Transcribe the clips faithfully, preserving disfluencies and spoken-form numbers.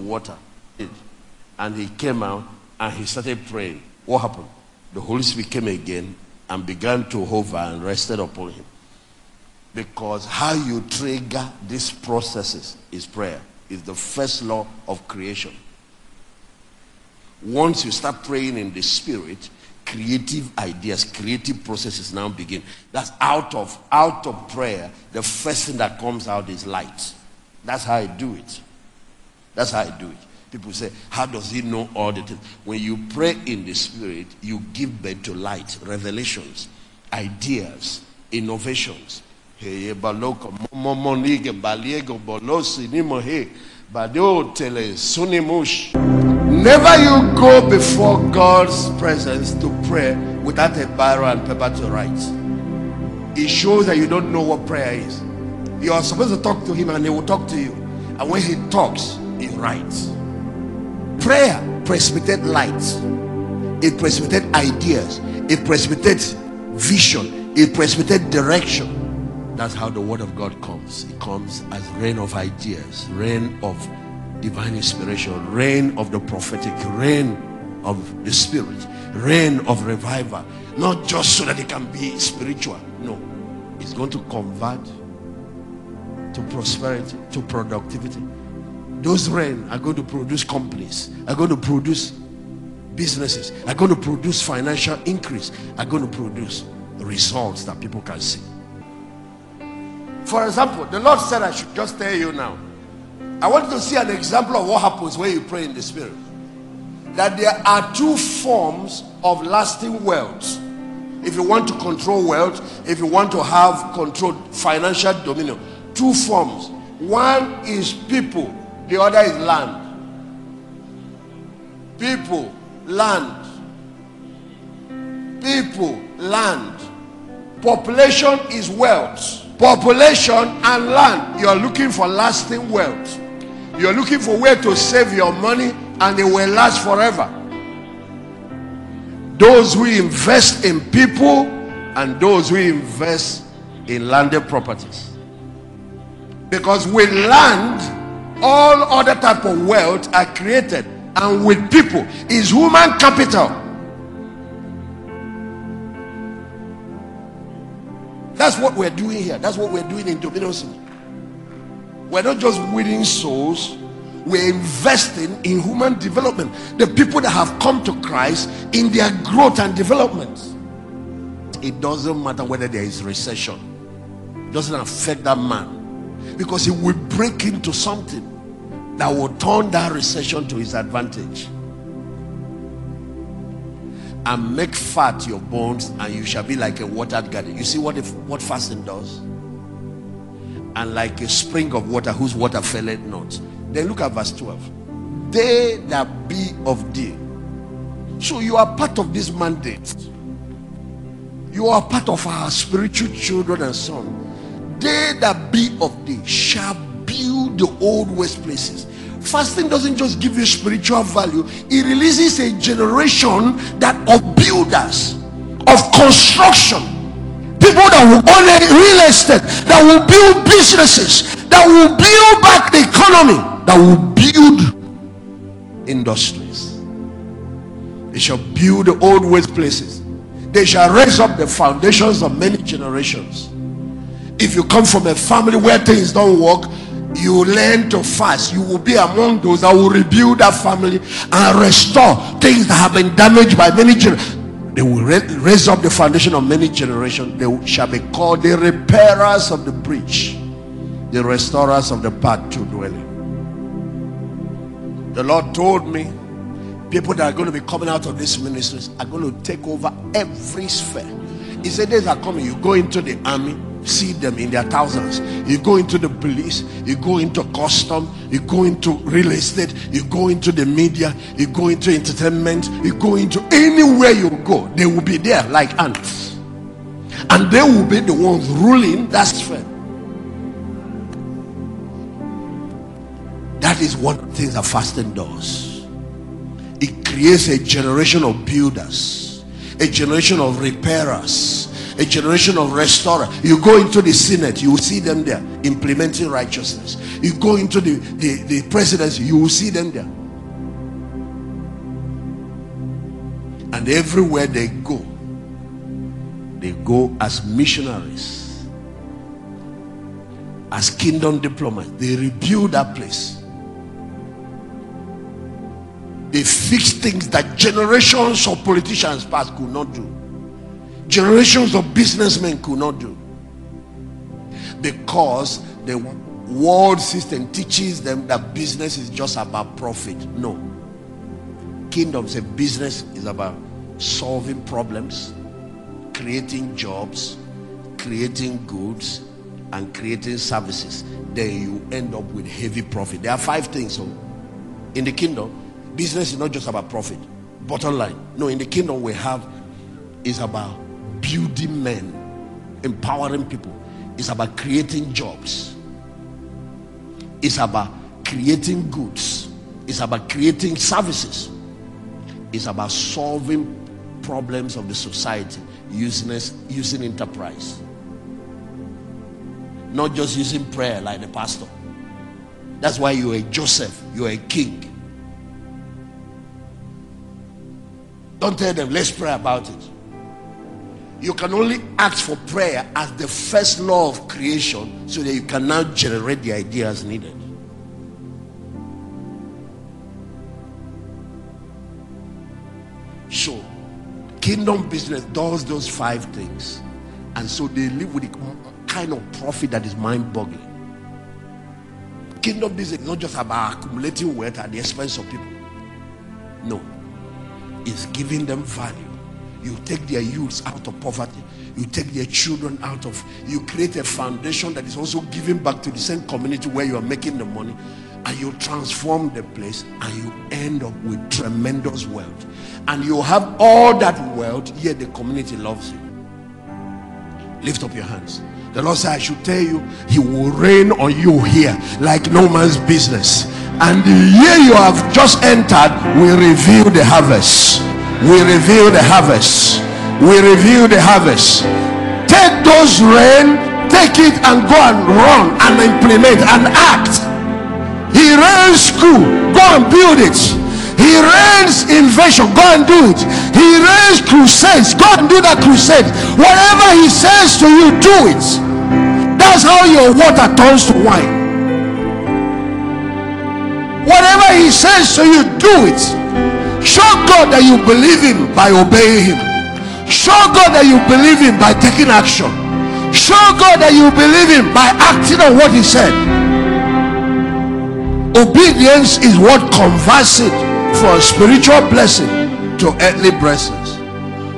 water. And he came out and he started praying. What happened? The Holy Spirit came again and began to hover and rested upon him. Because how you trigger these processes is prayer. It's the first law of creation. Once you start praying in the spirit, creative ideas, creative processes now begin. That's out of out of prayer. The first thing that comes out is light. That's how I do it. That's how I do it. People say, how does he know all the things? When you pray in the spirit, you give birth to light, revelations, ideas, innovations. Never you go before God's presence to pray without a Bible and paper to write. It shows that you don't know what prayer is. You are supposed to talk to him and he will talk to you. And when he talks, he writes. Prayer precipitates light. It precipitates ideas. It precipitates vision. It precipitates direction. That's how the word of God comes. It comes as rain of ideas, rain of divine inspiration, rain of the prophetic, rain of the spirit, rain of revival. Not just so that it can be spiritual. No. It's going to convert to prosperity, to productivity. Those rain are going to produce companies, are going to produce businesses, are going to produce financial increase, are going to produce results that people can see. For example, the Lord said I should just tell you now. I want to see an example of what happens when you pray in the spirit. That there are two forms of lasting wealth. If you want to control wealth, if you want to have controlled financial dominion, two forms. One is people, the other is land. People, land. People, land. Population is wealth. Population and land. You are looking for lasting wealth. You are looking for where to save your money and it will last forever. Those who invest in people and those who invest in landed properties. Because with land, all other type of wealth are created. And with people, is human capital. That's what we're doing here. That's what we're doing in Domino City. We're not just winning souls. We're investing in human development. The people that have come to Christ in their growth and development. It doesn't matter whether there is recession. It doesn't affect that man. Because he will break into something that will turn that recession to his advantage and make fat your bones, and you shall be like a watered garden. You see what if what fasting does? And like a spring of water whose water faileth not. Then look at verse twelve. They that be of thee. So you are part of this mandate. You are part of our spiritual children and sons. They that be of thee shall build the old waste places. Fasting doesn't just give you spiritual value. It releases a generation that of builders, of construction. People that will own real estate, that will build businesses, that will build back the economy, that will build industries. They shall build the old waste places. They shall raise up the foundations of many generations. If you come from a family where things don't work, you learn to fast. You will be among those that will rebuild that family and restore things that have been damaged by many generations. They will raise up the foundation of many generations. They shall be called the repairers of the breach, the restorers of the path to dwelling. The Lord told me, people that are going to be coming out of these ministries are going to take over every sphere. He said, "Days are coming. You go into the army." See them in their thousands. You go into the police, you go into custom, you go into real estate, you go into the media, you go into entertainment, you go into anywhere you go, they will be there like ants, and they will be the ones ruling that sphere. That is one of the things that fasting does. It creates a generation of builders, a generation of repairers, a generation of restorers. You go into the Senate, you will see them there implementing righteousness. You go into the, the, the presidency, you will see them there. And everywhere they go, they go as missionaries, as kingdom diplomats. They rebuild that place. They fix things that generations of politicians past could not do. Generations of businessmen could not do. Because the world system teaches them that business is just about profit. No. Kingdom says business is about solving problems, creating jobs, creating goods, and creating services. Then you end up with heavy profit. There are five things. So in the kingdom, business is not just about profit, bottom line. No, in the kingdom we have is about building men, empowering people. It's about creating jobs. It's about creating goods. It's about creating services. It's about solving problems of the society using, using enterprise. Not just using prayer like the pastor. That's why you are a Joseph, you are a king. Don't tell them, let's pray about it. You can only ask for prayer as the first law of creation so that you can now generate the ideas needed. So, kingdom business does those five things. And so they live with a kind of profit that is mind-boggling. Kingdom business is not just about accumulating wealth at the expense of people. No. Is giving them value. You take their youths out of poverty. You take their children out of. You create a foundation that is also giving back to the same community where you are making the money, and you transform the place, and you end up with tremendous wealth. And you have all that wealth, yet the community loves you. Lift up your hands. The Lord said, I should tell you, He will rain on you here like no man's business. And the year you have just entered, we reveal the harvest. We reveal the harvest. We reveal the harvest. Take those rain, take it and go and run and implement and act. He rains school, go and build it. He rains invasion, go and do it. He rains crusades, go and do that crusade. Whatever He says to you, do it. That's how your water turns to wine. Whatever He says to you, do it. Show God that you believe Him by obeying Him. Show God that you believe Him by taking action. Show God that you believe Him by acting on what He said. Obedience is what converts it from spiritual blessing to earthly blessings.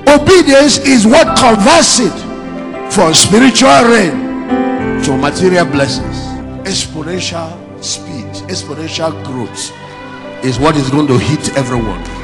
Obedience is what converts it from spiritual rain to material blessings. Exponential speed, exponential growth is what is going to hit everyone.